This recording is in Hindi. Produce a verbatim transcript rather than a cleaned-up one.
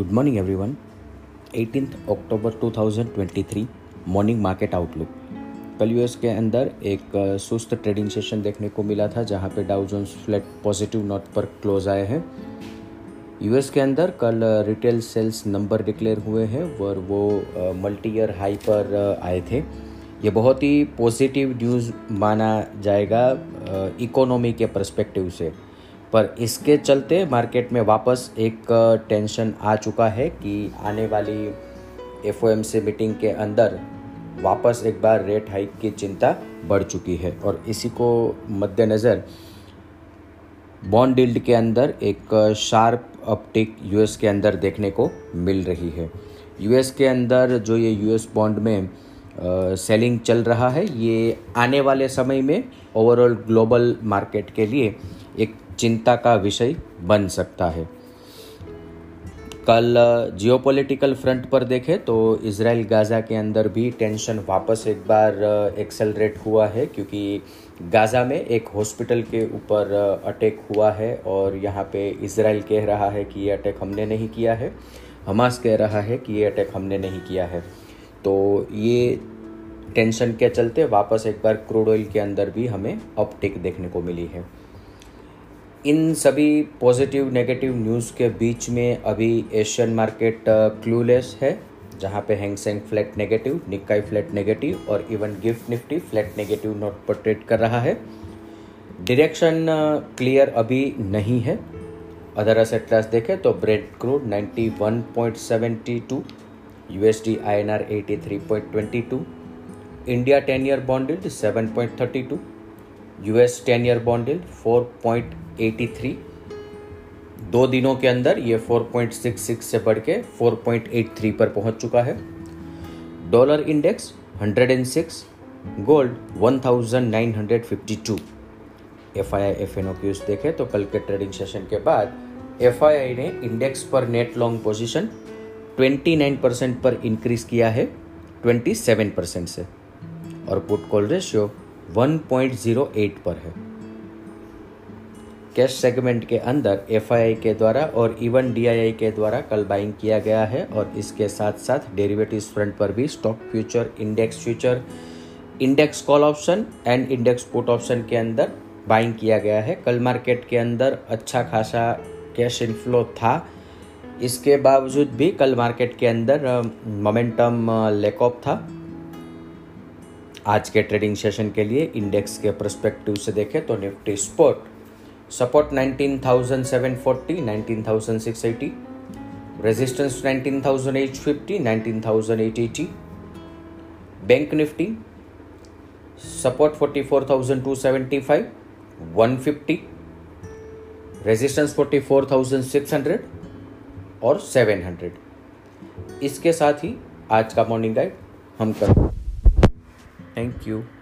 Good morning everyone. अठारह अक्टूबर दो हज़ार तेईस मॉर्निंग मार्केट आउटलुक। कल यूएस के अंदर एक सुस्त ट्रेडिंग सेशन देखने को मिला था, जहां पे Dow Jones flat positive note पर क्लोज आए हैं। यूएस के अंदर कल रिटेल सेल्स नंबर डिक्लेयर हुए हैं और वो मल्टी ईयर हाई पर आए थे। ये बहुत ही पॉजिटिव न्यूज़ माना जाएगा इकोनॉमी के पर्सपेक्टिव से, पर इसके चलते मार्केट में वापस एक टेंशन आ चुका है कि आने वाली F O M C meeting के अंदर वापस एक बार रेट हाइक की चिंता बढ़ चुकी है। और इसी को मद्देनज़र बॉन्ड यील्ड के अंदर एक शार्प अपटिक यूएस के अंदर देखने को मिल रही है। यूएस के अंदर जो ये यूएस बॉन्ड में सेलिंग चल रहा है, ये आने वाले समय में ओवरऑल ग्लोबल मार्केट के लिए एक चिंता का विषय बन सकता है। कल जियोपॉलिटिकल फ्रंट पर देखें तो इजराइल गाज़ा के अंदर भी टेंशन वापस एक बार एक्सेलरेट हुआ है, क्योंकि गाज़ा में एक हॉस्पिटल के ऊपर अटैक हुआ है और यहाँ पे इजराइल कह रहा है कि ये अटैक हमने नहीं किया है, हमास कह रहा है कि ये अटैक हमने नहीं किया है। तो ये टेंशन के चलते वापस एक बार क्रूड ऑयल के अंदर भी हमें अपटेक देखने को मिली है। इन सभी पॉजिटिव नेगेटिव न्यूज़ के बीच में अभी एशियन मार्केट क्लूलेस है, जहां पे Hang Seng flat negative, Nikkei flat negative और even GIFT Nifty flat negative note पर ट्रेड कर रहा है। डायरेक्शन क्लियर अभी नहीं है। अदर एसेट क्लास देखें तो ब्रेंट क्रूड इक्यानवे पॉइंट सात दो, यूएसडी आईएनआर तिरासी पॉइंट दो दो, India ten year bond yield सात पॉइंट तीन दो, US ten year bond yield चार पॉइंट तिरासी, दो दिनों के अंदर ये चार पॉइंट छियासठ से बढ़ के चार पॉइंट तिरासी पर पहुंच चुका है। डॉलर इंडेक्स एक सौ छह, गोल्ड उन्नीस सौ बावन। F I I F N O cues देखें तो कल के ट्रेडिंग सेशन के बाद एफ आई आई ने इंडेक्स पर नेट लॉन्ग पोजीशन उनतीस परसेंट पर इंक्रीज किया है सत्ताईस परसेंट से, और पुट कॉल रेशियो एक पॉइंट शून्य आठ पर है। कैश सेगमेंट के अंदर एफ आई आई के द्वारा और इवन डी आई आई के द्वारा कल बाइंग किया गया है, और इसके साथ साथ डेरिवेटिव्स फ्रंट पर भी stock future, index future, index call option and index put option के अंदर बाइंग किया गया है। कल मार्केट के अंदर अच्छा खासा कैश इनफ्लो था, इसके बावजूद भी कल मार्केट के अंदर मोमेंटम लैक ऑफ था। आज के ट्रेडिंग सेशन के लिए इंडेक्स के पर्सपेक्टिव से देखें तो निफ्टी स्पॉट सपोर्ट उन्नीस हज़ार सात सौ चालीस, उन्नीस हज़ार छह सौ अस्सी, रेजिस्टेंस उन्नीस हज़ार आठ सौ पचास, उन्नीस हज़ार आठ सौ अस्सी, बैंक निफ्टी सपोर्ट चौवालीस हज़ार दो सौ पचहत्तर, एक सौ पचास, रेजिस्टेंस चौवालीस हज़ार छह सौ और सात सौ। इसके साथ ही आज का मॉर्निंग गाइड हम कर Thank you.